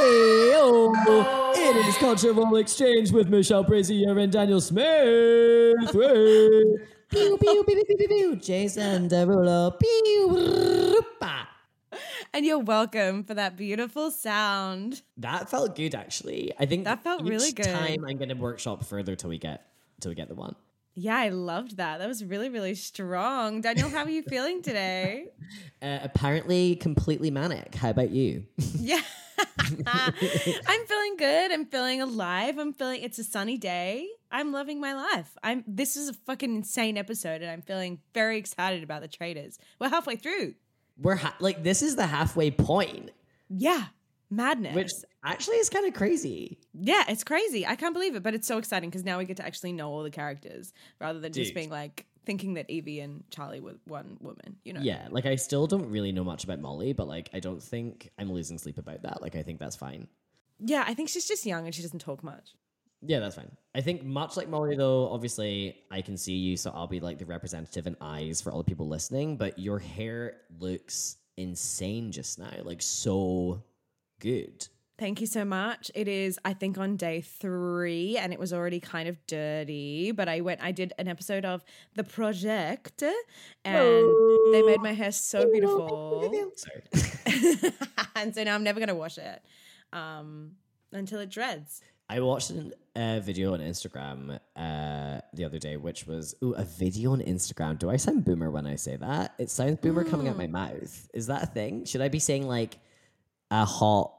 Hey-oh. It is Cultural Exchange with Michelle Brazier and Daniel Smith. Pew, pew, pew, pew, pew, pew, Jason Derulo. Pew, rupa. And you're welcome for that beautiful sound. That felt good, actually. I think that felt really good. Each time I'm going to workshop further till we get the one. Yeah, I loved that. That was really, really strong. Daniel, how are you feeling today? Apparently completely manic. How about you? Yeah. I'm feeling good. I'm feeling alive. I'm feeling it's a sunny day. I'm loving my life. This is a fucking insane episode, and I'm feeling very excited about The Traitors. We're halfway through. This is the halfway point. Yeah. Madness. Which actually is kind of crazy. Yeah, it's crazy. I can't believe it, but it's so exciting because now we get to actually know all the characters rather than just being like thinking that Evie and Charlie were one woman, you know? Yeah, I still don't really know much about Molly, but I don't think I'm losing sleep about that. I think that's fine. Yeah, I think she's just young and she doesn't talk much. Yeah, that's fine. I think much like Molly, though, obviously I can see you, so I'll be the representative and eyes for all the people listening, but your hair looks insane just now, so good. Thank you so much. It is, I think, on day 3, and it was already kind of dirty, but I did an episode of The Project, and they made my hair so beautiful. Sorry. And so now I'm never going to wash it until it dreads. I watched a video on Instagram the other day, which was, a video on Instagram. Do I sound boomer when I say that? It sounds boomer coming out my mouth. Is that a thing? Should I be saying a hot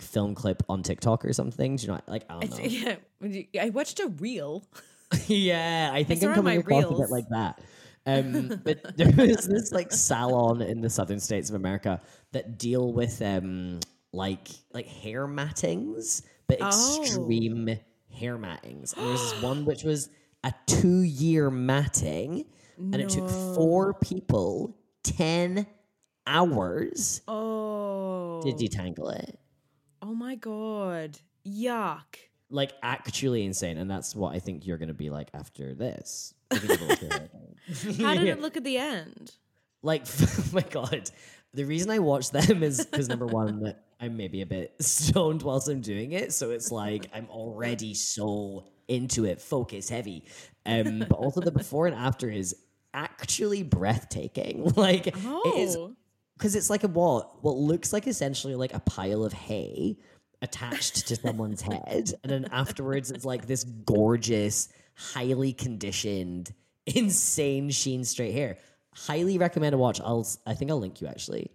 film clip on TikTok or something? Do you know? I don't know. Yeah, I watched a reel. Yeah, I think I'm coming across a bit like that. But there was this salon in the southern states of America that deal with like hair mattings. But extreme hair mattings. And there was this one which was a 2-year matting, and it took 4 people 10 hours to detangle it. Oh my God. Yuck. Actually insane. And that's what I think you're going to be like after this. How did it look at the end? Oh my God. The reason I watch them is because, number one, I'm maybe a bit stoned whilst I'm doing it. So it's I'm already so into it, focus heavy. But also the before and after is actually breathtaking. It is, because it's what looks essentially a pile of hay attached to someone's head. And then afterwards it's this gorgeous, highly conditioned, insane sheen straight hair. Highly recommend a watch. I think I'll link you actually.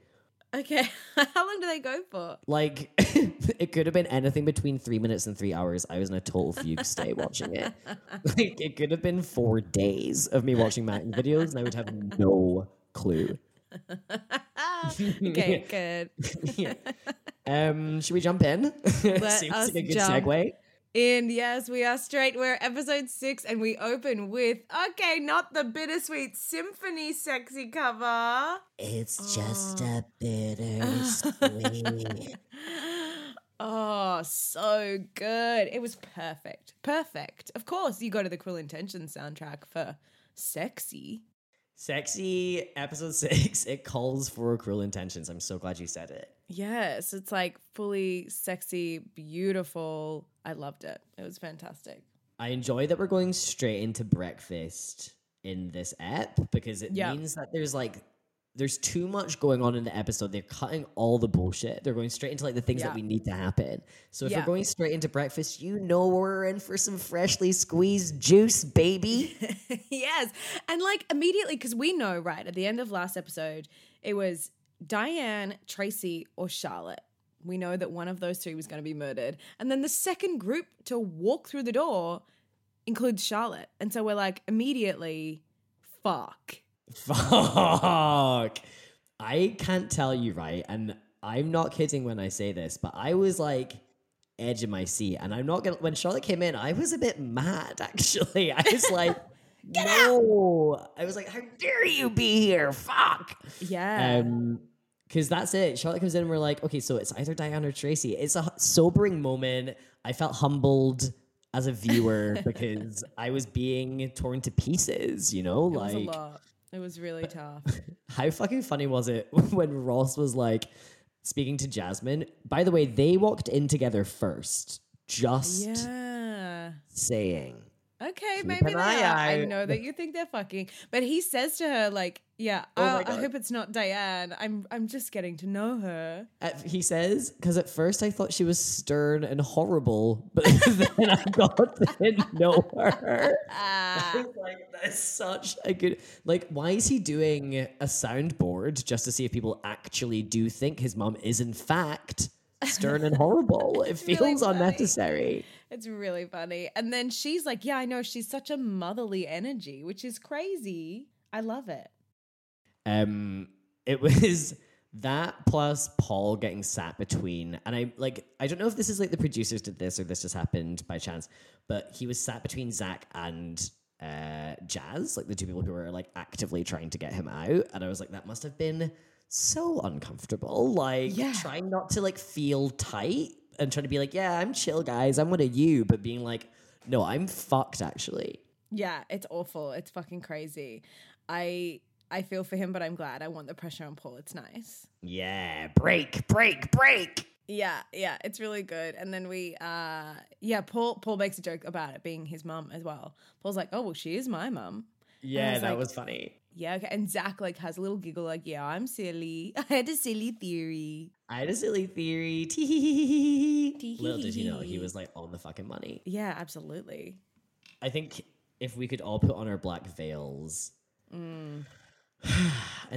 Okay. How long do they go for? It could have been anything between 3 minutes and 3 hours. I was in a total fugue state watching it. It could have been 4 days of me watching mountain videos, and I would have no clue. Okay, good. Yeah. Should we jump in? Seems like a good segue. And yes, we are straight. We're episode 6, and we open with, okay, not the Bittersweet Symphony sexy cover. It's just a bittersweet. Oh, so good. It was perfect. Perfect. Of course, you go to the Cruel Intentions soundtrack for sexy. Sexy, episode 6, it calls for Cruel Intentions. I'm so glad you said it. Yes, it's fully sexy, beautiful. I loved it. It was fantastic. I enjoy that we're going straight into breakfast in this ep, because it means that there's there's too much going on in the episode. They're cutting all the bullshit. They're going straight into the things that we need to happen. So if we're going straight into breakfast, you know we're in for some freshly squeezed juice, baby. Yes. And immediately, because we know, right, at the end of last episode, it was Diane, Tracy, or Charlotte. We know that one of those 2 was going to be murdered. And then the second group to walk through the door includes Charlotte. And so we're immediately, Fuck. I can't tell you, right? And I'm not kidding when I say this, but I was edge of my seat. And I'm not going to, when Charlotte came in, I was a bit mad, actually. I was get no. Out! I was how dare you be here? Fuck. Yeah. Because that's it. Charlotte comes in and we're okay, so it's either Diane or Tracy. It's a sobering moment. I felt humbled as a viewer because I was being torn to pieces, you know? It was a lot. It was really tough. How fucking funny was it when Ross was speaking to Jasmine. By the way, they walked in together first. Just saying. Okay, maybe they are. I know that you think they're fucking, but he says to her, like, yeah, oh, I hope it's not Diane. I'm just getting to know her. He says, because at first I thought she was stern and horrible, but then I got to know her. I was like, that's such a good... Like, why is he doing a soundboard just to see if people actually do think his mom is, in fact... stern and horrible. It feels really unnecessary. It's really funny. And then she's like, yeah, I know. She's such a motherly energy, which is crazy. I love it. It was that plus Paul getting sat between. And I don't know if this is like the producers did this or this just happened by chance, but he was sat between Zach and Jazz, like the two people who were like actively trying to get him out. And I was like, that must have been so uncomfortable, like trying not to like feel tight and trying to be like, yeah, I'm chill, guys, I'm one of you, but being like, no, I'm fucked actually. Yeah, it's awful. It's fucking crazy. I feel for him, but I'm glad. I want the pressure on Paul. It's nice. Yeah, break. Yeah, it's really good. And then we, Paul makes a joke about it being his mum as well. Paul's like, oh, well, she is my mum. Yeah, that was funny. Yeah, okay. And Zach like has a little giggle like, yeah, I'm silly. I had a silly theory. Little did you know he was like on the fucking money. Yeah, absolutely. I think if we could all put on our black veils and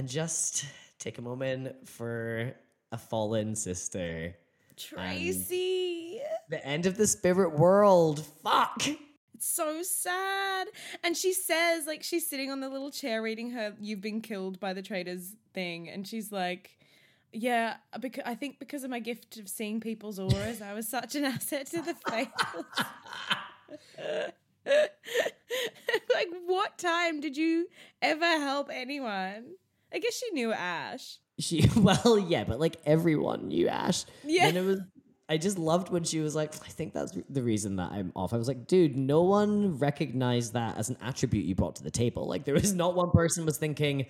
just take a moment for a fallen sister. Tracy. The end of the spirit world. Fuck. So sad. And she says, like, she's sitting on the little chair reading her "You've been killed by the traitors" thing, and she's like, yeah, because I think because of my gift of seeing people's auras, I was such an asset to the faithful. Like, what time did you ever help anyone? I guess she knew Ash. But like everyone knew Ash. Yeah. And it was, I just loved when she was like, I think that's the reason that I'm off. I was like, dude, no one recognized that as an attribute you brought to the table. Like, there was not one person was thinking,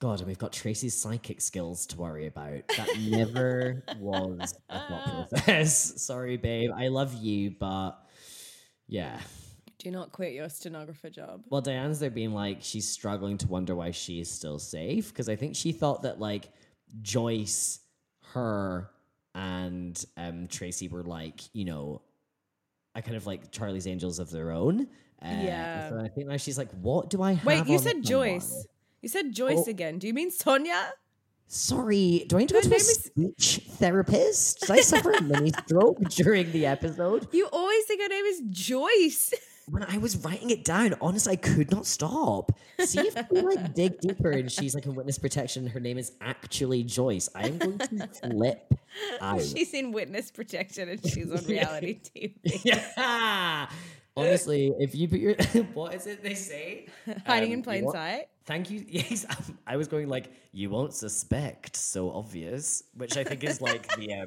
God, and we've got Tracy's psychic skills to worry about. That never was a thought process. Sorry, babe. I love you, but yeah. Do not quit your stenographer job. Well, Diane's there being like, she's struggling to wonder why she is still safe, because I think she thought that like Joyce, her, and Tracy were like, you know, I kind of like Charlie's Angels of their own. So I think now she's like, what do I have? Wait, you said someone? Joyce. You said Joyce again. Do you mean Sonia? Sorry, do I need to go to a speech therapist? Did I suffer a mini stroke during the episode? You always think her name is Joyce. When I was writing it down, honestly, I could not stop. See if we like dig deeper and she's like in witness protection. Her name is actually Joyce. I am going to flip out. She's in witness protection and she's on reality TV. Yeah. Honestly, if you put your... What is it they say? Hiding in plain sight. Thank you. Yes, I was going like, you won't suspect, so obvious, which I think is like the...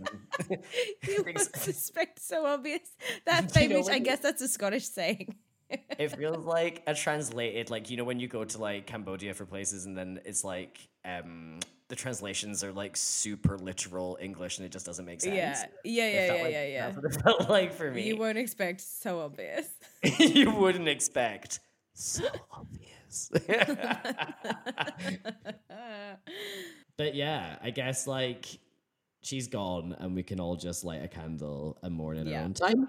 you won't suspect, so obvious. That famous, I guess that's a Scottish saying. It feels like a translated, like, you know, when you go to like Cambodia for places and then it's like... the translations are like super literal English and it just doesn't make sense. Yeah. That's what it felt like for me. You won't expect, so obvious. You wouldn't expect, so obvious. But yeah, I guess like she's gone and we can all just light a candle and mourn in our own time.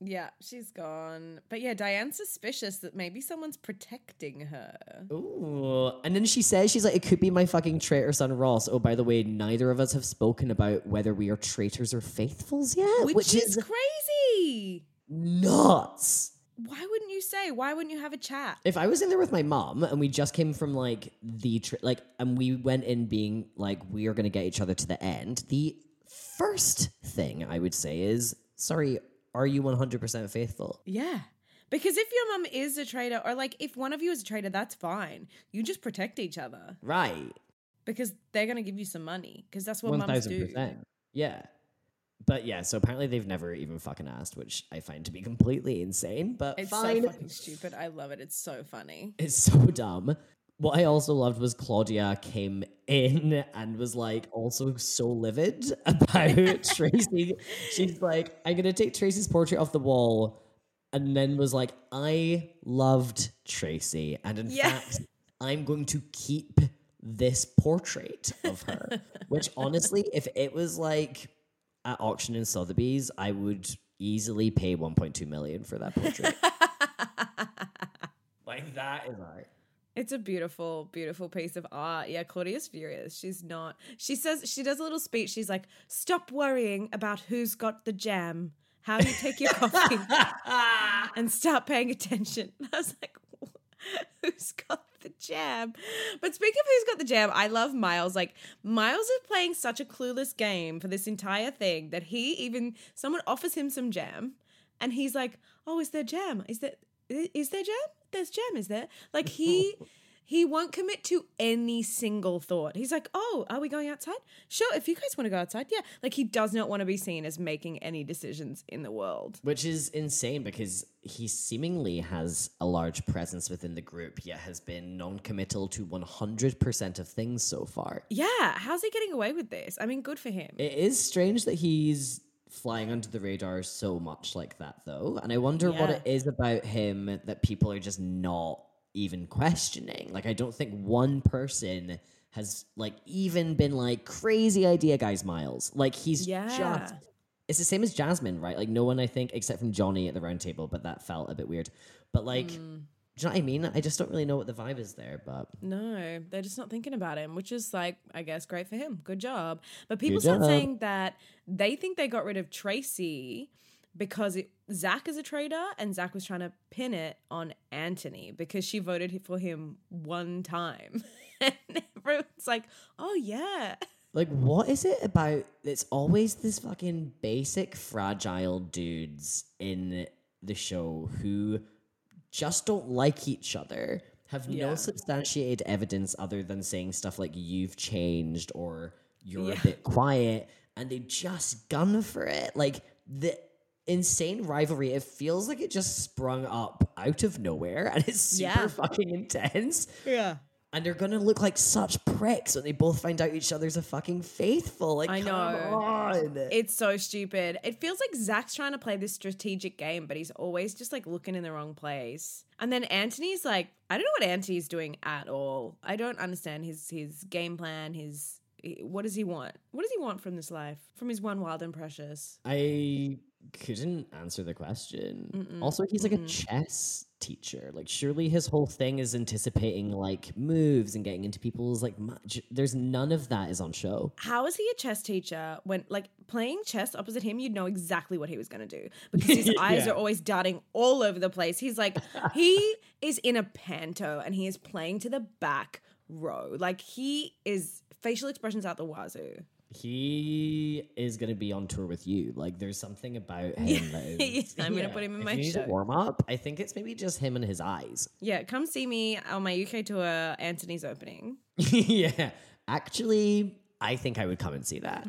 Yeah, she's gone. But yeah, Diane's suspicious that maybe someone's protecting her. Ooh. And then she says, she's like, it could be my fucking traitor son, Ross. Oh, by the way, neither of us have spoken about whether we are traitors or faithfuls yet. Which is crazy. Nuts. Why wouldn't you say? Why wouldn't you have a chat? If I was in there with my mom and we just came from like and we went in being like, we are going to get each other to the end. The first thing I would say is, sorry, are you 100% faithful? Yeah. Because if your mom is a traitor or like if one of you is a traitor, that's fine. You just protect each other. Right. Because they're going to give you some money because that's what 1,000%. Mums do. Yeah. But yeah, so apparently they've never even fucking asked, which I find to be completely insane, but it's fine. It's so fucking stupid. I love it. It's so funny. It's so dumb. What I also loved was Claudia came in and was like also so livid about Tracy. She's like, I'm going to take Tracy's portrait off the wall. And then was like, I loved Tracy. And in fact, I'm going to keep this portrait of her. Which honestly, if it was like at auction in Sotheby's, I would easily pay 1.2 million for that portrait. Like that is art. It's a beautiful, beautiful piece of art. Yeah, Claudia's furious. She says, she does a little speech. She's like, stop worrying about who's got the jam, how you take your coffee, and start paying attention. And I was like, who's got the jam? But speaking of who's got the jam, I love Miles. Like, Miles is playing such a clueless game for this entire thing that someone offers him some jam. And he's like, oh, is there jam? Is there jam? There's jam, is there? Like, he won't commit to any single thought. He's like, oh, are we going outside? Sure, if you guys want to go outside, yeah. Like, he does not want to be seen as making any decisions in the world. Which is insane because he seemingly has a large presence within the group, yet has been non-committal to 100% of things so far. Yeah, how's he getting away with this? I mean, good for him. It is strange that he's flying under the radar so much like that, though. And I wonder what it is about him that people are just not even questioning. Like, I don't think one person has, like, even been like, crazy idea, guys, Miles. Like, he's just... It's the same as Jasmine, right? Like, no one, I think, except from Johnny at the round table, but that felt a bit weird. But, like... Do you know what I mean? I just don't really know what the vibe is there, but... No, they're just not thinking about him, which is, like, I guess, great for him. Good job. But people start saying that they think they got rid of Tracy because Zach is a traitor and Zach was trying to pin it on Anthony because she voted for him one time. And everyone's like, oh, yeah. Like, what is it about... It's always this fucking basic, fragile dudes in the show who... just don't like each other, have no substantiated evidence other than saying stuff like you've changed or you're a bit quiet, and they just gun for it. Like, the insane rivalry, it feels like it just sprung up out of nowhere, and it's super fucking intense. Yeah. And they're going to look like such pricks when they both find out each other's a fucking faithful. Like, I know. Come on. It's so stupid. It feels like Zach's trying to play this strategic game, but he's always just, like, looking in the wrong place. And then Anthony's like, I don't know what Anthony's doing at all. I don't understand his game plan, his... What does he want? What does he want from this life? From his one wild and precious? I couldn't answer the question. Also, he's like a chess teacher. Like, surely his whole thing is anticipating, like, moves and getting into people's, like, much. There's none of that is on show. How is he a chess teacher when, like, playing chess opposite him, you'd know exactly what he was going to do because his eyes are always darting all over the place. He's like, he is in a panto and he is playing to the back row. Like, he is... facial expressions out the wazoo. He is going to be on tour with you. Like, there's something about him that is... I'm going to put him in my show. If you need a warm-up, I think it's maybe just him and his eyes. Yeah, come see me on my UK tour, Anthony's opening. Actually, I think I would come and see that.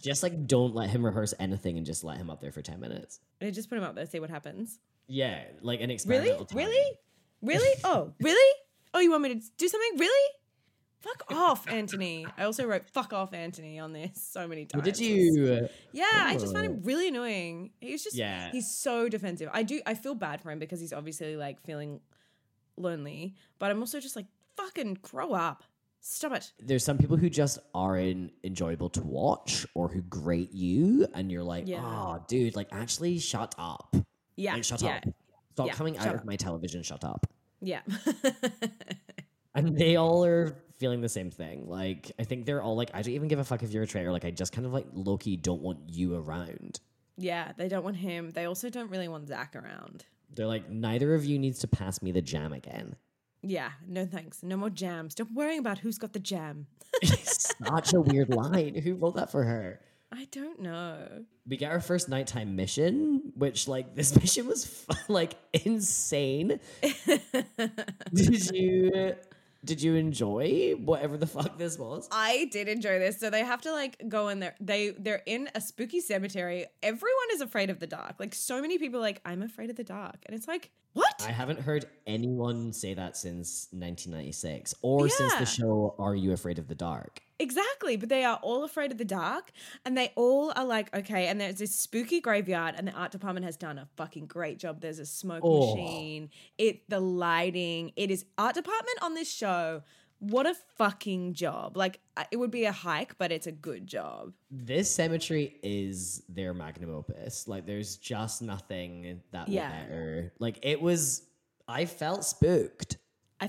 Just, like, don't let him rehearse anything and just let him up there for 10 minutes. Just put him up there, see what happens. Yeah, like an experimental time. Really? Oh, really? Oh, you want me to do something? Really? Fuck off, Anthony. I also wrote fuck off, Anthony on this so many times. Did you? Yeah, oh. I just found him really annoying. He's just, he's so defensive. I feel bad for him because he's obviously, like, feeling lonely, but I'm also just like, fucking grow up. Stop it. There's some people who just aren't enjoyable to watch or who grate you, and you're like, oh, dude, like, actually shut up. Yeah. Like, shut up. Stop coming out of my television, shut up. Yeah. And they all are feeling the same thing. Like, I think they're all like, I don't even give a fuck if you're a traitor. Like, I just kind of, like, low-key don't want you around. Yeah, they don't want him. They also don't really want Zach around. They're like, neither of you needs to pass me the jam again. Yeah, no thanks. No more jams. Stop worrying about who's got the jam. It's such a weird line. Who wrote that for her? I don't know. We get our first nighttime mission, which, like, this mission was, like, insane. Did you enjoy whatever the fuck this was? I did enjoy this. So they have to, like, go in there. They're in a spooky cemetery. Everyone is afraid of the dark. Like, so many people are like, I'm afraid of the dark. And it's like, What? I haven't heard anyone say that since 1996 or since the show Are You Afraid of the Dark? Exactly, but they are all afraid of the dark, and they all are like, okay, and there's this spooky graveyard, and the art department has done a fucking great job. There's a smoke machine, the lighting, it is art department on this show. What a fucking job. Like, it would be a hike, but it's a good job. This cemetery is their magnum opus. Like, there's just nothing that would better. Like, I felt spooked. And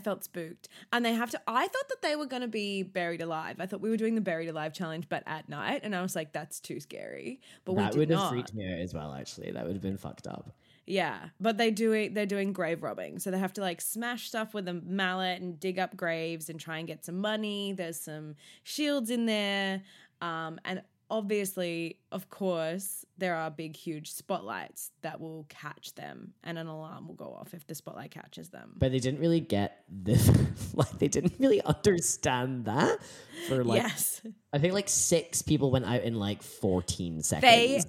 I thought that they were going to be buried alive. I thought we were doing the buried alive challenge, but at night. And I was like, that's too scary. But that would have freaked me out as well, actually. That would have been fucked up. Yeah, but they're doing grave robbing. So they have to like smash stuff with a mallet and dig up graves and try and get some money. There's some shields in there. And obviously, of course, there are big, huge spotlights that will catch them, and an alarm will go off if the spotlight catches them. But they didn't really get they didn't really understand that for like, I think like 6 people went out in like 14 seconds.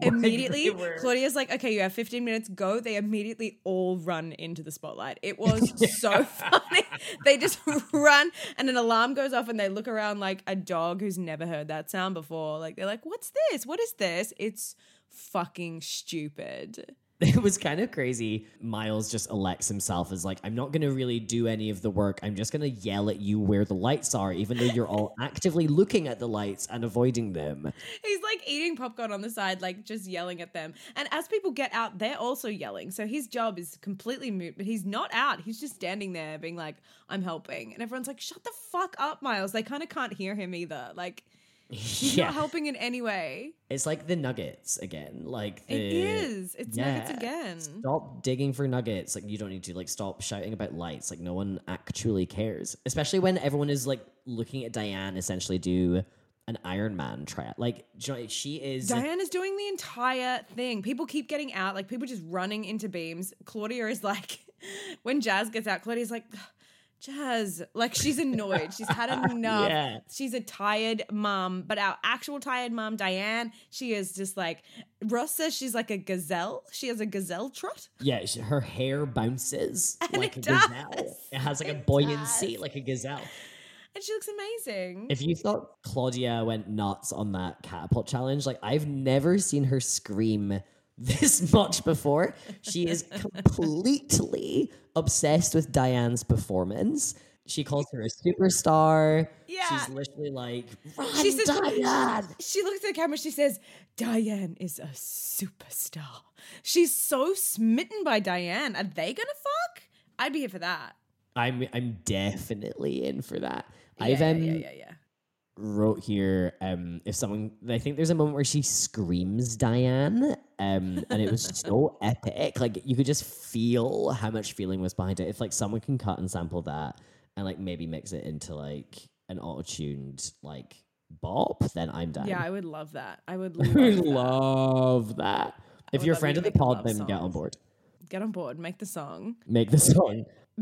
Claudia's like, okay, you have 15 minutes, go. They immediately all run into the spotlight. It was so funny. They just run, and an alarm goes off, and they look around like a dog who's never heard that sound before. Like, they're like, what's this? What is this? It's fucking stupid. It was kind of crazy. Miles just elects himself as like, I'm not going to really do any of the work. I'm just going to yell at you where the lights are, even though you're all actively looking at the lights and avoiding them. He's like eating popcorn on the side, like just yelling at them. And as people get out, they're also yelling. So his job is completely moot, but he's not out. He's just standing there being like, I'm helping. And everyone's like, shut the fuck up, Miles. They kind of can't hear him either. Like, he's not helping in any way. It's like the nuggets again. Like it is. It's nuggets again. Stop digging for nuggets. Like, you don't need to. Like, stop shouting about lights. Like, no one actually cares. Especially when everyone is like looking at Diane essentially do an Iron Man trial. Like, Diane is doing the entire thing. People keep getting out. Like, people just running into beams. Claudia is like, when Jazz gets out, Claudia's like, Jazz, like, she's annoyed. She's had enough. She's a tired mom. But our actual tired mom, Diane, she is just like, Ross says she's like a gazelle. She has a gazelle trot. Yeah, her hair bounces and like a gazelle. It has like a buoyancy like a gazelle. And she looks amazing. If you thought Claudia went nuts on that catapult challenge, like, I've never seen her scream this much before. She is completely obsessed with Diane's performance. She calls her a superstar. Yeah. She's literally like, run, she says, Diane. She looks at the camera. She says, Diane is a superstar. She's so smitten by Diane. Are they gonna fuck? I'd be here for that. I'm definitely in for that. Yeah, wrote here I think there's a moment where she screams Diane and it was so epic. Like, you could just feel how much feeling was behind it. If like someone can cut and sample that and like maybe mix it into like an auto-tuned like bop, then I'm down. Yeah, I would love that. I would love that. If you're a friend of the pod, then get on board, make the song.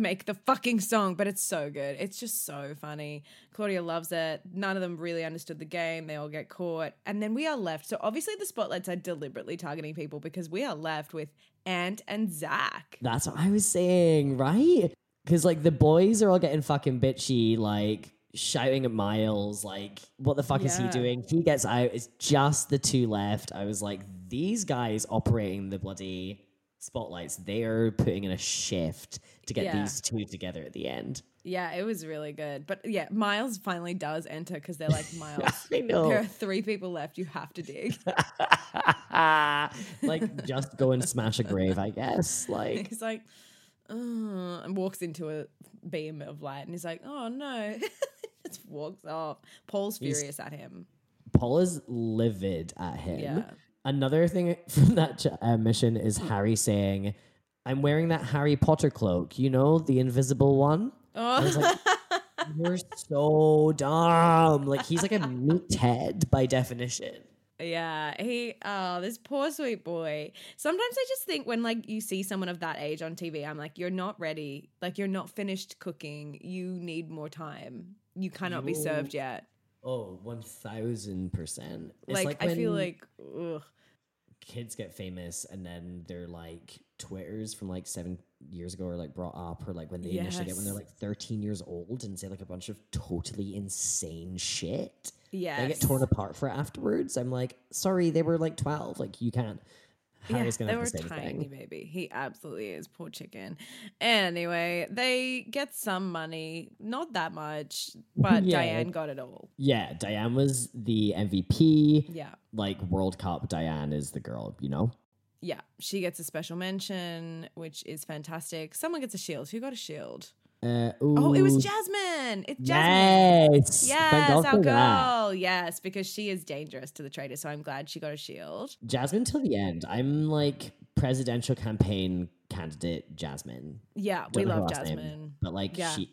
Make the fucking song, but it's so good. It's just so funny. Claudia loves it. None of them really understood the game. They all get caught. And then we are left. So obviously the spotlights are deliberately targeting people because we are left with Ant and Zach. That's what I was saying, right? Because like the boys are all getting fucking bitchy, like shouting at Miles, like, what the fuck is he doing? He gets out. It's just the two left. I was like, these guys operating the bloody spotlights, they're putting in a shift to get these two together at the end. Yeah, it was really good. But yeah, Miles finally does enter because they're like, Miles, there are 3 people left. You have to dig. Like, just go and smash a grave, I guess. Like, he's like, oh, and walks into a beam of light and he's like, oh no. Just walks off. Paul's furious at him. Paul is livid at him. Yeah. Another thing from that mission is Harry saying, I'm wearing that Harry Potter cloak, you know, the invisible one. Oh. I was like, you're so dumb. Like, he's like a meathead by definition. Yeah, this poor sweet boy. Sometimes I just think when like you see someone of that age on TV, I'm like, you're not ready. Like, you're not finished cooking. You need more time. You cannot be served yet. Oh, 1,000%. Like I feel like kids get famous and then they're like Twitters from like 17 years ago, or like brought up, or like when they initially get when they're like 13 years old and say like a bunch of totally insane shit. Yeah, they get torn apart for afterwards. I'm like, sorry, they were like 12. Like you can't. Harry's gonna have the same tiny thing. Baby. He absolutely is. Poor chicken. Anyway, they get some money, not that much, but Diane got it all. Yeah, Diane was the MVP. Yeah, like World Cup. Diane is the girl, you know. Yeah, she gets a special mention, which is fantastic. Someone gets a shield. Who got a shield? Oh, it was Jasmine. It's Jasmine. Yes, our girl. That. Yes, because she is dangerous to the traitor, so I'm glad she got a shield. Jasmine till the end. I'm like presidential campaign candidate Jasmine. Yeah, we love Jasmine. Name, but like she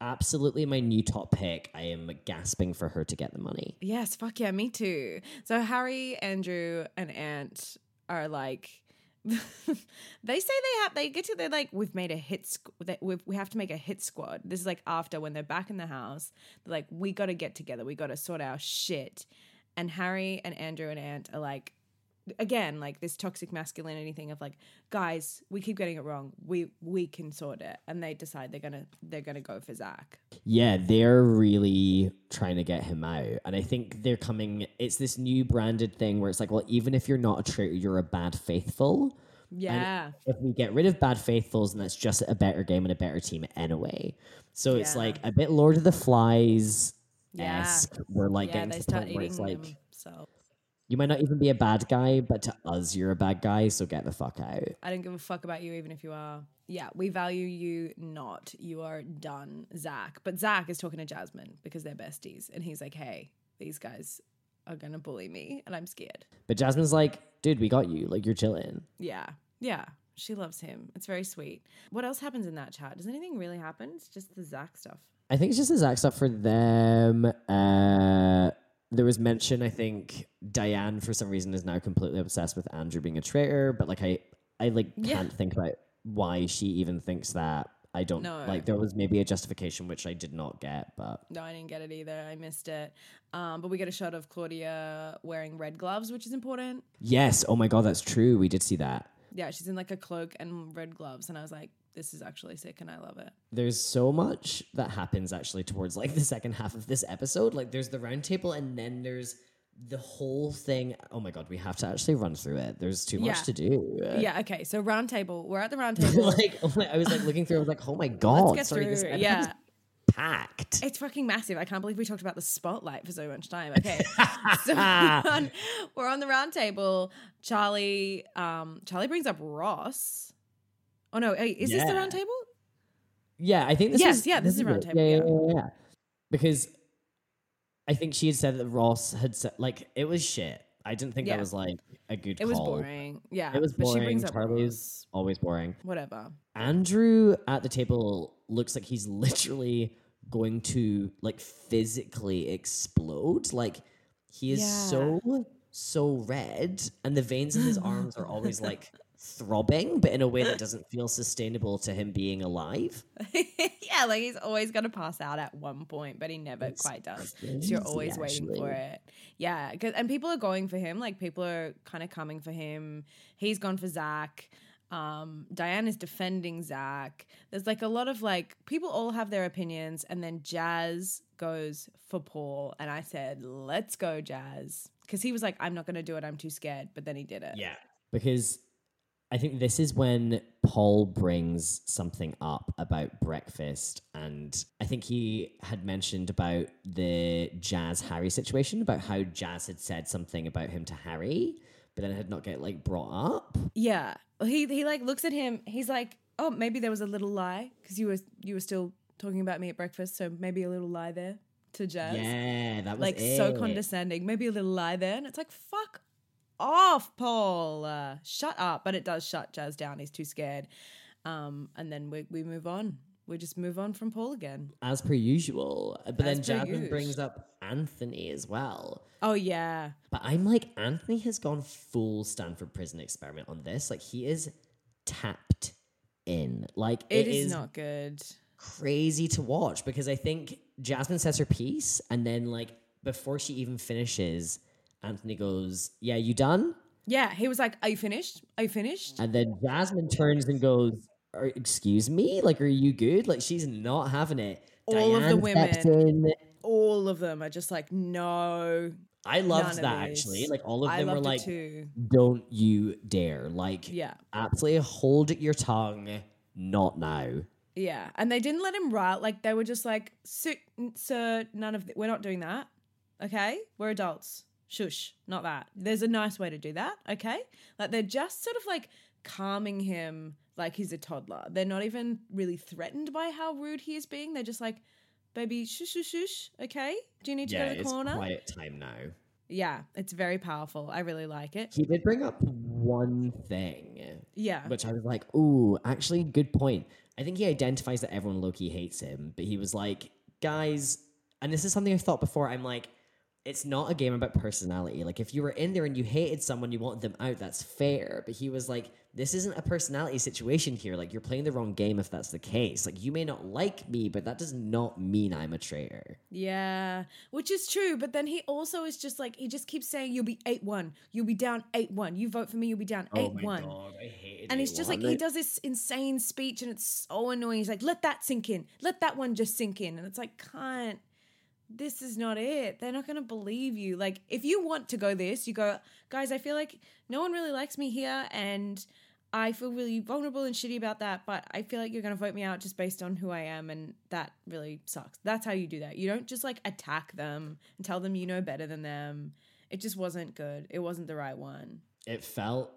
absolutely my new top pick. I am gasping for her to get the money. Yes, fuck yeah, me too. So Harry, Andrew, and Ant are like they say they're like, we've made a hit we have to make a hit squad. This is like after when they're back in the house, they're like, we got to get together, we got to sort our shit. And Harry and Andrew and Ant are like, again, like this toxic masculinity thing of like, guys, we keep getting it wrong, we can sort it. And they decide they're gonna go for Zach. Yeah, they're really trying to get him out. And I think they're coming, it's this new branded thing where it's like, well, even if you're not a traitor, you're a bad faithful. Yeah, and if we get rid of bad faithfuls, and that's just a better game and a better team anyway. So it's like a bit Lord of the Flies esque. Yeah. We're like getting to the point where it's like, so you might not even be a bad guy, but to us, you're a bad guy, so get the fuck out. I don't give a fuck about you, even if you are. Yeah, we value you not. You are done, Zach. But Zach is talking to Jasmine because they're besties. And he's like, hey, these guys are going to bully me, and I'm scared. But Jasmine's like, dude, we got you. Like, you're chilling. Yeah. Yeah. She loves him. It's very sweet. What else happens in that chat? Does anything really happen? It's just the Zach stuff. I think it's just the Zach stuff for them. There was mention, I think, Diane, for some reason, is now completely obsessed with Andrew being a traitor. But, like, I can't think about why she even thinks that. I don't know. Like, there was maybe a justification, which I did not get. But no, I didn't get it either. I missed it. But we get a shot of Claudia wearing red gloves, which is important. Yes. Oh, my God, that's true. We did see that. Yeah, she's in, like, a cloak and red gloves. And I was like, this is actually sick and I love it. There's so much that happens actually towards like the second half of this episode. Like there's the round table and then there's the whole thing. Oh my God, we have to actually run through it. There's too much to do. Yeah, okay. So round table. We're at the round table. Like I was like looking through, I was like, oh my God. Let's get through. This episode's packed. It's fucking massive. I can't believe we talked about the spotlight for so much time. Okay. So we're on the round table. Charlie brings up Ross. Oh, no. Hey, is this the round table? Yeah, I think this is. Yes, yeah, this is the round table. Yeah. Because I think she had said that Ross had said, like, it was shit. I didn't think that was, like, a good call. It was boring. Yeah. It was boring. Charlie's always boring. Whatever. Andrew at the table looks like he's literally going to, like, physically explode. Like, he is so red. And the veins in his arms are always, like, throbbing, but in a way that doesn't feel sustainable to him being alive. Yeah, like he's always going to pass out at one point, but he never quite does. So you're always waiting for it. Yeah, and people are going for him. Like people are kind of coming for him. He's gone for Zach. Diane is defending Zach. There's like a lot of like people all have their opinions, and then Jazz goes for Paul, and I said, "Let's go, Jazz," because he was like, "I'm not going to do it. I'm too scared," but then he did it. Yeah, because I think this is when Paul brings something up about breakfast, and I think he had mentioned about the Jazz-Harry situation, about how Jazz had said something about him to Harry, but then it had not get like brought up. Yeah, he like looks at him. He's like, oh, maybe there was a little lie because you were still talking about me at breakfast, so maybe a little lie there to Jazz. Yeah, that was like it. So condescending. Maybe a little lie there, and it's like fuck off, Paul. Shut up. But it does shut Jazz down. He's too scared. And then we move on. We just move on from Paul again. As per usual. But then Jasmine brings up Anthony as well. Oh, yeah. But I'm like, Anthony has gone full Stanford Prison Experiment on this. Like, he is tapped in. Like, it is not good. Crazy to watch because I think Jasmine says her piece and then, like, before she even finishes, Anthony goes, yeah, you done? Yeah, he was like, are you finished? And then Jasmine turns and goes, excuse me? Like, are you good? Like, she's not having it. All Diane of the women, all of them are just like, no. I loved that, actually. Like, all of them were like, don't you dare. Like, yeah, absolutely hold your tongue. Not now. Yeah. And they didn't let him write. Like, they were just like, sir, none of we're not doing that. Okay? We're adults. Shush. Not that. There's a nice way to do that. Okay? Like, they're just sort of like calming him like he's a toddler. They're not even really threatened by how rude he is being. They're just like, baby, shush, shush, shush. Okay? Do you need to go to the corner? Yeah, it's quiet time now. Yeah, it's very powerful. I really like it. He did bring up one thing. Yeah. Which I was like, ooh, actually, good point. I think he identifies that everyone low-key hates him, but he was like, guys, and this is something I've thought before, I'm like, it's not a game about personality. Like, if you were in there and you hated someone, you wanted them out, that's fair. But he was like, this isn't a personality situation here. Like, you're playing the wrong game if that's the case. Like, you may not like me, but that does not mean I'm a traitor. Yeah, which is true. But then he also is just like, he just keeps saying, you'll be 8-1. You'll be down 8-1. You vote for me, you'll be down 8-1. Oh my God, I hated it. And it's just like, he does this insane speech and it's so annoying. He's like, let that sink in. Let that one just sink in. And it's like, can't. This is not it. They're not going to believe you. Like, if you want to go this, you go, guys, I feel like no one really likes me here and I feel really vulnerable and shitty about that, but I feel like you're going to vote me out just based on who I am, and that really sucks. That's how you do that. You don't just, like, attack them and tell them you know better than them. It just wasn't good. It wasn't the right one. It felt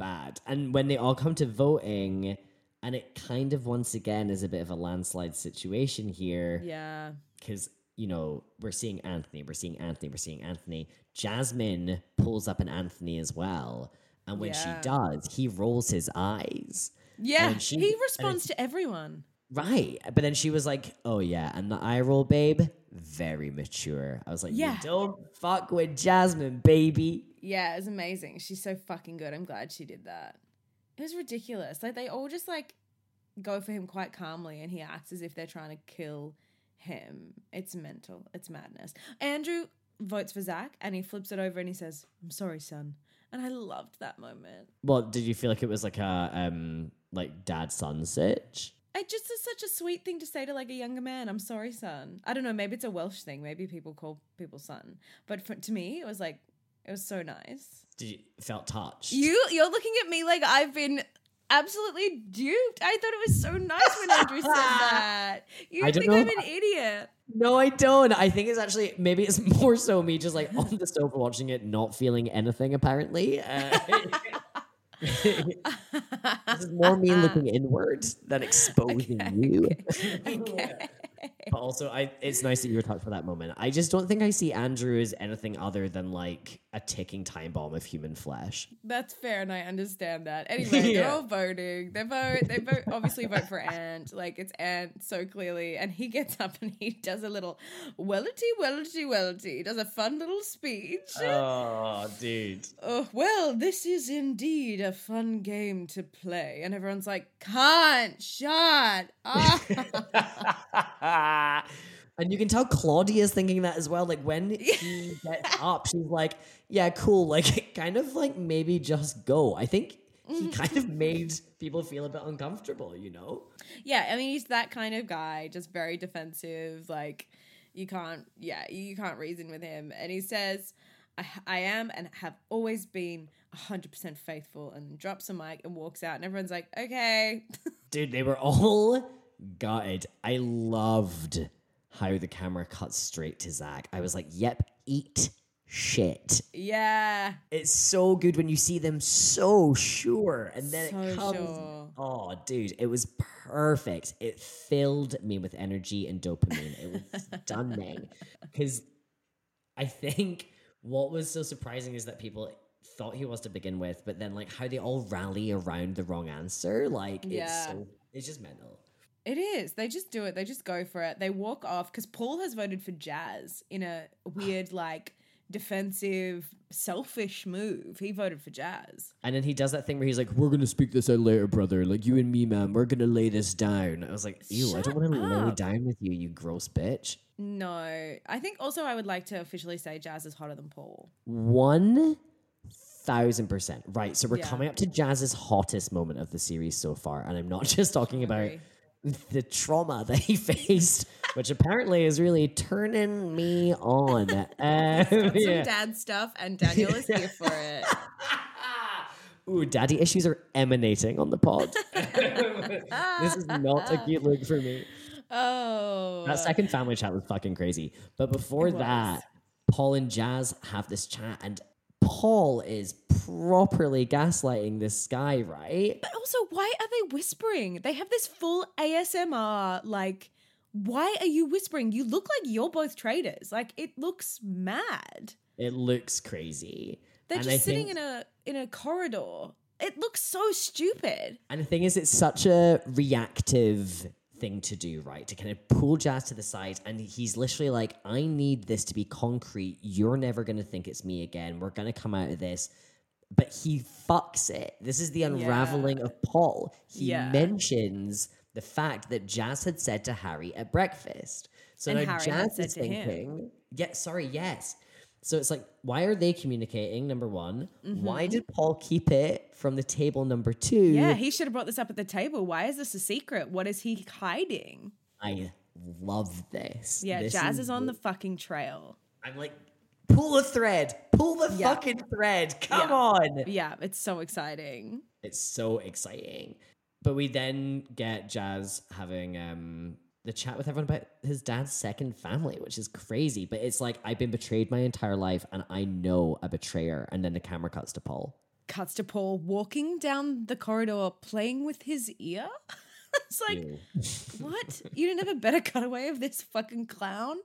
bad. And when they all come to voting, and it kind of once again is a bit of a landslide situation here. Yeah. Because, you know, we're seeing Anthony, we're seeing Anthony, we're seeing Anthony. Jasmine pulls up an Anthony as well. And when she does, he rolls his eyes. Yeah, he responds to everyone. Right. But then she was like, oh, yeah. And the eye roll, babe, very mature. I was like, yeah, you don't fuck with Jasmine, baby. Yeah, it was amazing. She's so fucking good. I'm glad she did that. It was ridiculous. Like, they all just, like, go for him quite calmly. And he acts as if they're trying to kill him. It's mental. It's madness. Andrew votes for Zach and he flips it over and he says, I'm sorry, son. And I loved that moment. Well, did you feel like it was like a like dad-son sitch? It just is such a sweet thing to say to like a younger man. I'm sorry, son. I don't know. Maybe it's a Welsh thing. Maybe people call people son. But to me, it was like, it was so nice. Did you felt touched? You're looking at me like I've been absolutely duped. I thought it was so nice when Andrew said that. You think I'm an idiot. No, I don't. I think it's actually, maybe it's more so me just like on the sofa watching it, not feeling anything apparently. This is more me looking inward than exposing you. Okay. But also, it's nice that you were touched for that moment. I just don't think I see Andrew as anything other than like a ticking time bomb of human flesh. That's fair, and I understand that. Anyway, They're all voting. They vote. Obviously, vote for Ant. Like, it's Ant so clearly, and he gets up and he does a little wellity. He does a fun little speech. Oh, dude. Oh well, this is indeed a fun game to play, and everyone's like, "Can't shut up." And you can tell Claudia's thinking that as well. Like, when he gets up, she's like, yeah, cool. Like, kind of like, maybe just go. I think he kind of made people feel a bit uncomfortable, you know? Yeah, I mean, he's that kind of guy, just very defensive. Like, you can't reason with him. And he says, I am and have always been 100% faithful, and drops a mic and walks out. And everyone's like, okay. Dude, they were all gutted. I loved how the camera cuts straight to Zach. I was like, yep, eat shit. Yeah. It's so good when you see them so sure. And then it comes. Sure. Oh, dude, it was perfect. It filled me with energy and dopamine. It was stunning. Because I think what was so surprising is that people thought he was to begin with, but then like how they all rally around the wrong answer. Like, it's just mental. It is. They just do it. They just go for it. They walk off because Paul has voted for Jazz in a weird, like, defensive, selfish move. He voted for Jazz. And then he does that thing where he's like, we're going to speak this out later, brother. Like, you and me, man, we're going to lay this down. I was like, ew, shut I don't want to lay down with you, you gross bitch. No. I think also I would like to officially say Jazz is hotter than Paul. 1,000%. 1,000%. Right, so we're coming up to Jazz's hottest moment of the series so far, and I'm not just talking about the trauma that he faced, which apparently is really turning me on. Some dad stuff, and Daniel is here for it. Ooh, daddy issues are emanating on the pod. This is not a cute look for me. Oh. That second family chat was fucking crazy. But before that, Paul and Jazz have this chat, and Paul is properly gaslighting this guy, right? But also, why are they whispering? They have this full ASMR, like, why are you whispering? You look like you're both traitors. Like, it looks mad. It looks crazy. They're just sitting in a corridor. It looks so stupid. And the thing is, it's such a reactive thing to do, right? To kind of pull Jazz to the side, and he's literally like, I need this to be concrete. You're never going to think it's me again. We're going to come out of this. But he fucks it. This is the unraveling of Paul. He mentions the fact that Jazz had said to Harry at breakfast. So and now Harry Jazz is thinking, so it's like, why are they communicating, number one? Mm-hmm. Why did Paul keep it from the table, number two? Yeah, he should have brought this up at the table. Why is this a secret? What is he hiding? I love this. Yeah, this Jazz is on the fucking trail. I'm like, pull a thread. Pull the fucking thread. Come on. Yeah, it's so exciting. It's so exciting. But we then get Jazz having the chat with everyone about his dad's second family, which is crazy. But it's like, I've been betrayed my entire life, and I know a betrayer. And then the camera cuts to Paul. Cuts to Paul walking down the corridor, playing with his ear. It's like, what? You didn't have a better cutaway of this fucking clown?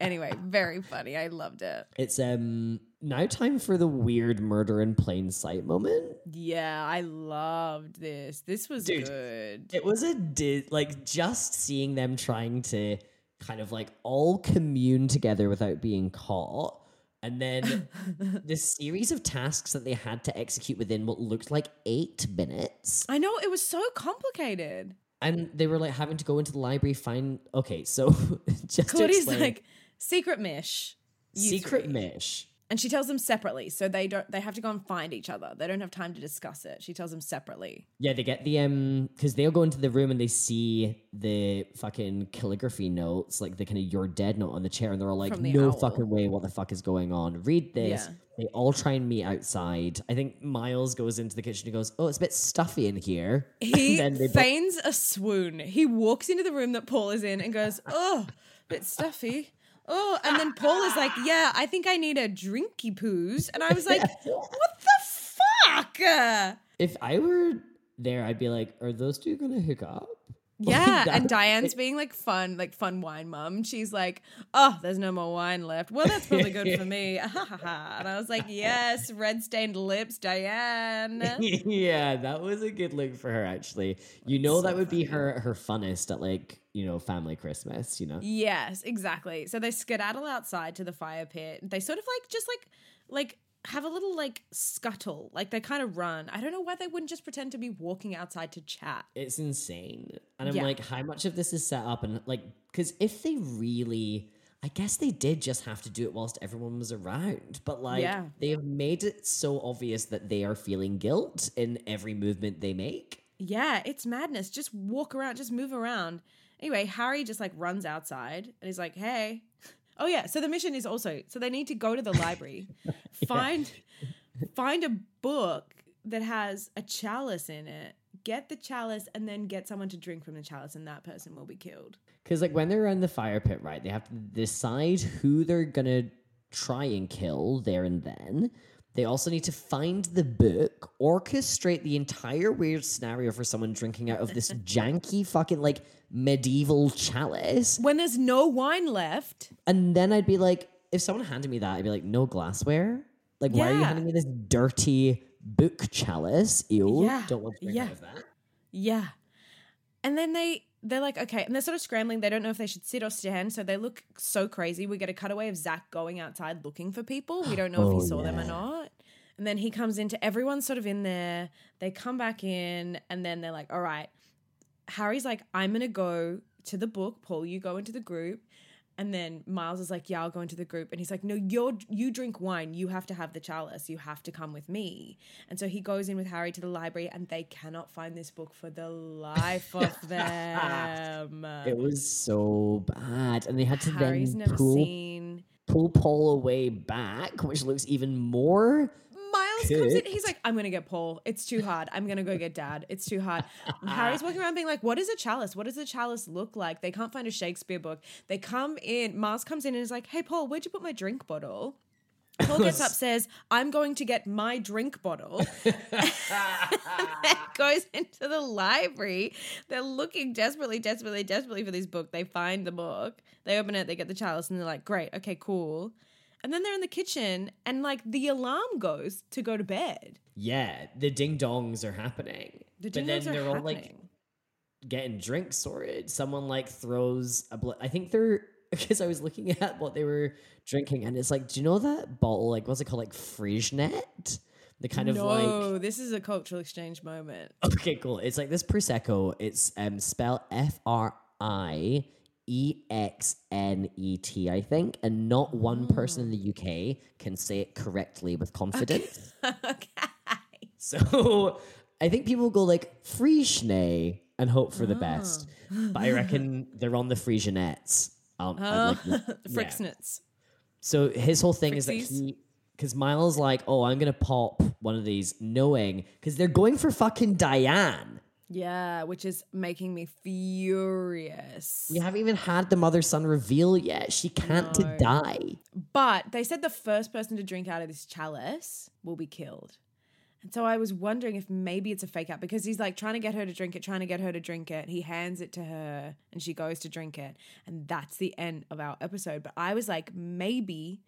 Anyway, very funny. I loved it. It's now time for the weird murder in plain sight moment. Yeah, I loved this. This was good. It was just seeing them trying to kind of like all commune together without being caught. And then this series of tasks that they had to execute within what looked like 8 minutes. I know, it was so complicated. And they were like having to go into the library, just Claudia's like, secret mish. Secret mish. And she tells them separately, so they have to go and find each other. They don't have time to discuss it. She tells them separately. Yeah, they get the because they'll go into the room and they see the fucking calligraphy notes, like the kind of "you're dead" note on the chair, and they're all like, "No fucking way! What the fuck is going on? Read this." Yeah. They all try and meet outside. I think Miles goes into the kitchen and goes, "Oh, it's a bit stuffy in here." He feigns a swoon. He walks into the room that Paul is in and goes, "Oh, a bit stuffy." Oh, and then Paul is like, yeah, I think I need a drinky poos. And I was like, what the fuck? If I were there, I'd be like, are those two going to hook up? Yeah, and Diane's being like fun wine mum. She's like, oh, there's no more wine left. Well, that's probably good for me. And I was like, yes, red stained lips, Diane. Yeah, that was a good look for her, actually. You know, that would be her funnest at like, you know, family Christmas, you know? Yes, exactly. So they skedaddle outside to the fire pit. They sort of like have a little like scuttle, like they kind of run. I don't know why they wouldn't just pretend to be walking outside to chat. It's insane. And I'm like, how much of this is set up? And like, because if they really, I guess they did just have to do it whilst everyone was around, but like they have made it so obvious that they are feeling guilt in every movement they make. Yeah, it's madness. Just walk around, just move around. Anyway, Harry just like runs outside and he's like, hey. Oh yeah, so the mission is also, so they need to go to the library, find a book that has a chalice in it, get the chalice, and then get someone to drink from the chalice, and that person will be killed. Because like when they're in the fire pit, right, they have to decide who they're going to try and kill there and then. They also need to find the book, orchestrate the entire weird scenario for someone drinking out of this janky fucking like medieval chalice. When there's no wine left. And then I'd be like, if someone handed me that, I'd be like, no glassware? Like, why are you handing me this dirty book chalice? Ew, don't want to drink out of that. Yeah. And then they're like, okay. And they're sort of scrambling. They don't know if they should sit or stand. So they look so crazy. We get a cutaway of Zach going outside looking for people. We don't know if he saw them or not. And then he comes into, everyone's sort of in there. They come back in and then they're like, all right. Harry's like, I'm going to go to the book. Paul, you go into the group. And then Miles is like, yeah, I'll go into the group. And he's like, no, you drink wine. You have to have the chalice. You have to come with me. And so he goes in with Harry to the library, and they cannot find this book for the life of them. It was so bad. And they had to pull Paul away back, which looks even more... Miles comes in, he's like, I'm going to get Paul. It's too hard. I'm going to go get Dad. It's too hard. Harry's walking around being like, what is a chalice? What does a chalice look like? They can't find a Shakespeare book. They come in. Miles comes in and is like, hey, Paul, where'd you put my drink bottle? Paul gets up, says, I'm going to get my drink bottle. And goes into the library. They're looking desperately, desperately, desperately for this book. They find the book. They open it. They get the chalice. And they're like, great. Okay, cool. And then they're in the kitchen and, like, the alarm goes to go to bed. Yeah, the ding-dongs are happening. But then they're all, like, getting drinks sorted. Someone, like, throws a... I think they're... Because I was looking at what they were drinking, and it's like, do you know that bottle? Like, what's it called? Like, Freixenet? The kind of, like... No, this is a cultural exchange moment. Okay, cool. It's like this Prosecco. It's spelled F-R-I... EXNET, I think, and not one person in the UK can say it correctly with confidence. Okay. So I think people go like Freixenet and hope for the best, but I reckon they're on the Freixenets. Freixenets. So his whole thing is that because Miles like, oh, I'm gonna pop one of these, knowing because they're going for fucking Diane. Yeah, which is making me furious. We haven't even had the mother-son reveal yet. She can't to die. But they said the first person to drink out of this chalice will be killed. And so I was wondering if maybe it's a fake out because he's like trying to get her to drink it. He hands it to her and she goes to drink it. And that's the end of our episode. But I was like, maybe,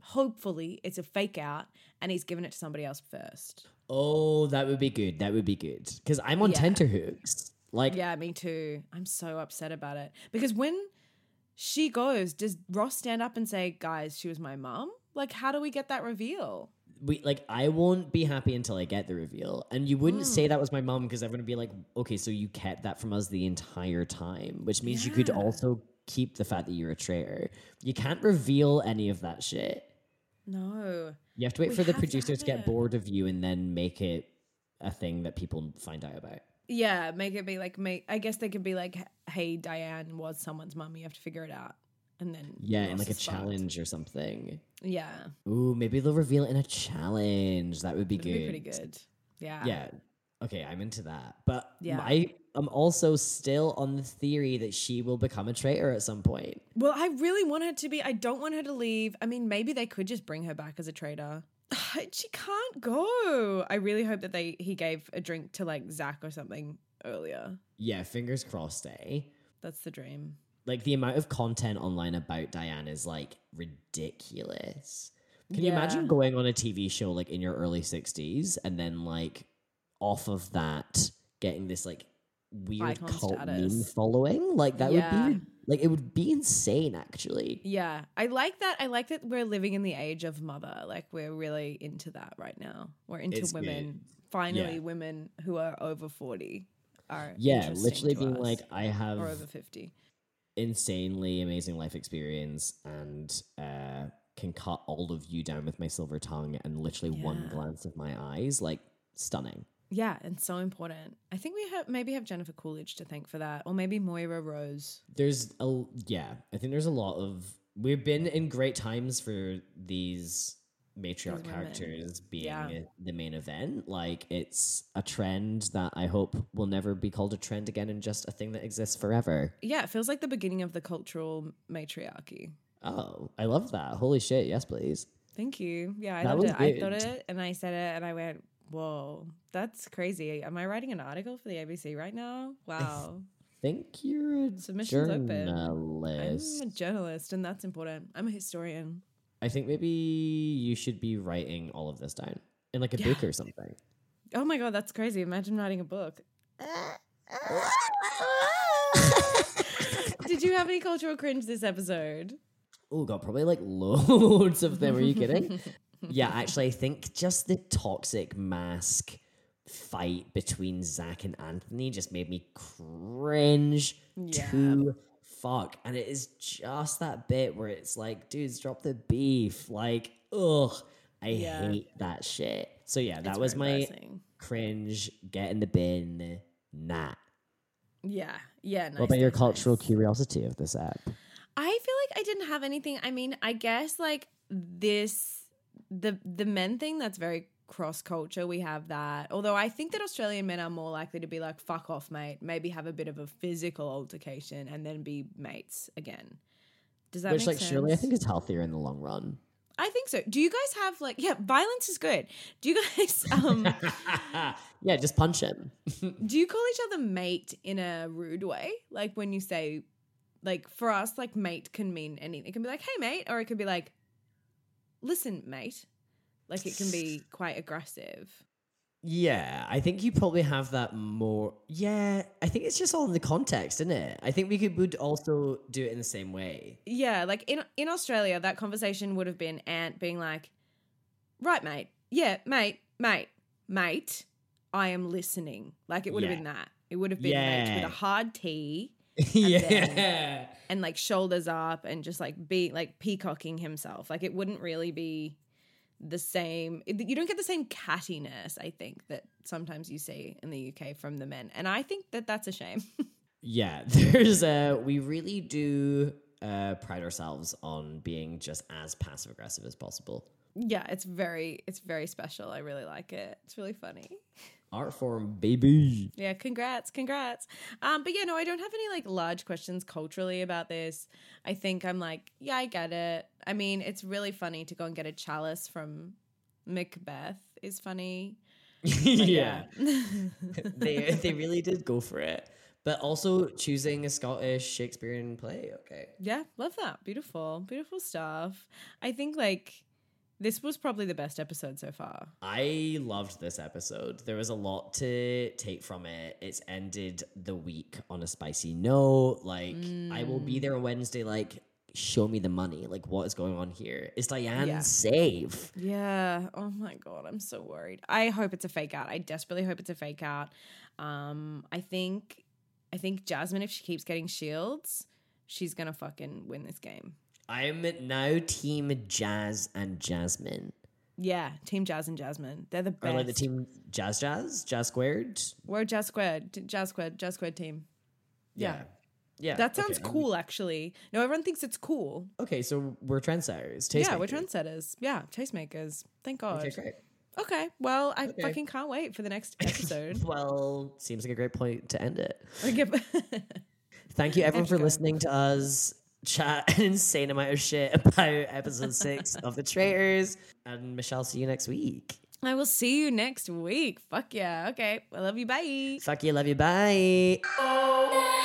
hopefully it's a fake out and he's given it to somebody else first. Oh, that would be good. That would be good. Because I'm on tenterhooks. Like, yeah, me too. I'm so upset about it. Because when she goes, does Ross stand up and say, guys, she was my mom? Like, how do we get that reveal? I won't be happy until I get the reveal. And you wouldn't say that was my mom because I'm going to be like, okay, so you kept that from us the entire time, which means you could also keep the fact that you're a traitor. You can't reveal any of that shit. No. You have to wait for the producer to get bored of you and then make it a thing that people find out about. Yeah, make it be like, I guess they could be like, hey, Diane was someone's mum. You have to figure it out. And then... Yeah, and like a challenge or something. Yeah. Ooh, maybe they'll reveal it in a challenge. That would be good. That would be pretty good. Yeah. Yeah. Okay, I'm into that. But I'm also still on the theory that she will become a traitor at some point. Well, I really want her to be. I don't want her to leave. I mean, maybe they could just bring her back as a traitor. She can't go. I really hope that he gave a drink to like Zach or something earlier. Yeah, fingers crossed, eh? That's the dream. Like the amount of content online about Diane is like ridiculous. Can you imagine going on a TV show like in your early 60s and then like off of that getting this like weird icon cult status. Meme following like that would be like it would be insane actually. Yeah, I like that we're living in the age of Mother, like we're really into that right now. We're into it's women good. Finally women who are over 40 are literally being us. Like I have or over 50 insanely amazing life experience and can cut all of you down with my silver tongue and literally one glance of my eyes, like stunning. Yeah, and so important. I think we have Jennifer Coolidge to thank for that, or maybe Moira Rose. I think there's a lot of... We've been in great times for these matriarch characters being the main event. Like, it's a trend that I hope will never be called a trend again and just a thing that exists forever. Yeah, it feels like the beginning of the cultural matriarchy. Oh, I love that. Holy shit, yes, please. Thank you. Yeah, I loved it. Good. I thought it, and I said it, and I went... Whoa, that's crazy. Am I writing an article for the ABC right now? Wow. I think you're a journalist. I'm a journalist, and that's important. I'm a historian. I think maybe you should be writing all of this down in like a book or something. Oh my God, that's crazy. Imagine writing a book. Did you have any cultural cringe this episode? Oh God, probably like loads of them. Are you kidding? Yeah, actually, I think just the toxic mask fight between Zach and Anthony just made me cringe to fuck. And it is just that bit where it's like, dudes, drop the beef. Like, ugh, I hate that shit. So yeah, that was my cringe, get in the bin, nah. Yeah. Nice, what about your cultural curiosity of this app? I feel like I didn't have anything. I mean, I guess like this, the men thing, that's very cross-culture. We have that. Although I think that Australian men are more likely to be like, fuck off, mate. Maybe have a bit of a physical altercation and then be mates again. Does that make sense? Surely I think it's healthier in the long run. I think so. Do you guys have like, yeah, violence is good. Do you guys, yeah, just punch him. Do you call each other mate in a rude way? Like when you say, like for us, like mate can mean anything. It can be like, hey mate, or it could be like, listen mate. Like it can be quite aggressive. Yeah, I think you probably have that more. Yeah, I think it's just all in the context, isn't it? I think we would also do it in the same way. Yeah, like in Australia, that conversation would have been Ant being like, right, mate. Yeah, mate, I am listening. Like it would have been that. It would have been mate with a hard T. And then, and like shoulders up and just like be like peacocking himself. Like it wouldn't really be the same. You don't get the same cattiness, I think, that sometimes you see in the UK from the men, and I think that that's a shame. Yeah, there's we really do pride ourselves on being just as passive aggressive as possible. Yeah, it's very special. I really like it. It's really funny. Art form, baby. Yeah, congrats. But yeah, no, I don't have any like large questions culturally about this. I think I'm like, yeah, I get it. I mean, it's really funny to go and get a chalice from Macbeth is funny. Yeah. They really did go for it. But also choosing a Scottish Shakespearean play, okay. Yeah, love that. Beautiful, beautiful stuff. I think like this was probably the best episode so far. I loved this episode. There was a lot to take from it. It's ended the week on a spicy note. Like, I will be there on Wednesday, like, show me the money. Like, what is going on here? Is Diane safe? Yeah. Oh, my God. I'm so worried. I hope it's a fake out. I desperately hope it's a fake out. I think Jasmine, if she keeps getting shields, she's going to fucking win this game. I'm now team Jazz and Jasmine. Yeah, team Jazz and Jasmine. They're the best. Or like the team Jazz squared. We're Jazz squared team. Yeah. That sounds cool, actually. No, everyone thinks it's cool. Okay, so we're trendsetters. We're trendsetters. Yeah, tastemakers. Thank God. Okay, great. Okay, well, I fucking can't wait for the next episode. Well, seems like a great point to end it. Thank you, everyone, for listening to us chat an insane amount of shit about episode 6 of The Traitors. And Michelle, see you next week. I will see you next week. Fuck yeah. Okay. I love you. Bye. Fuck you. Love you. Bye. Oh.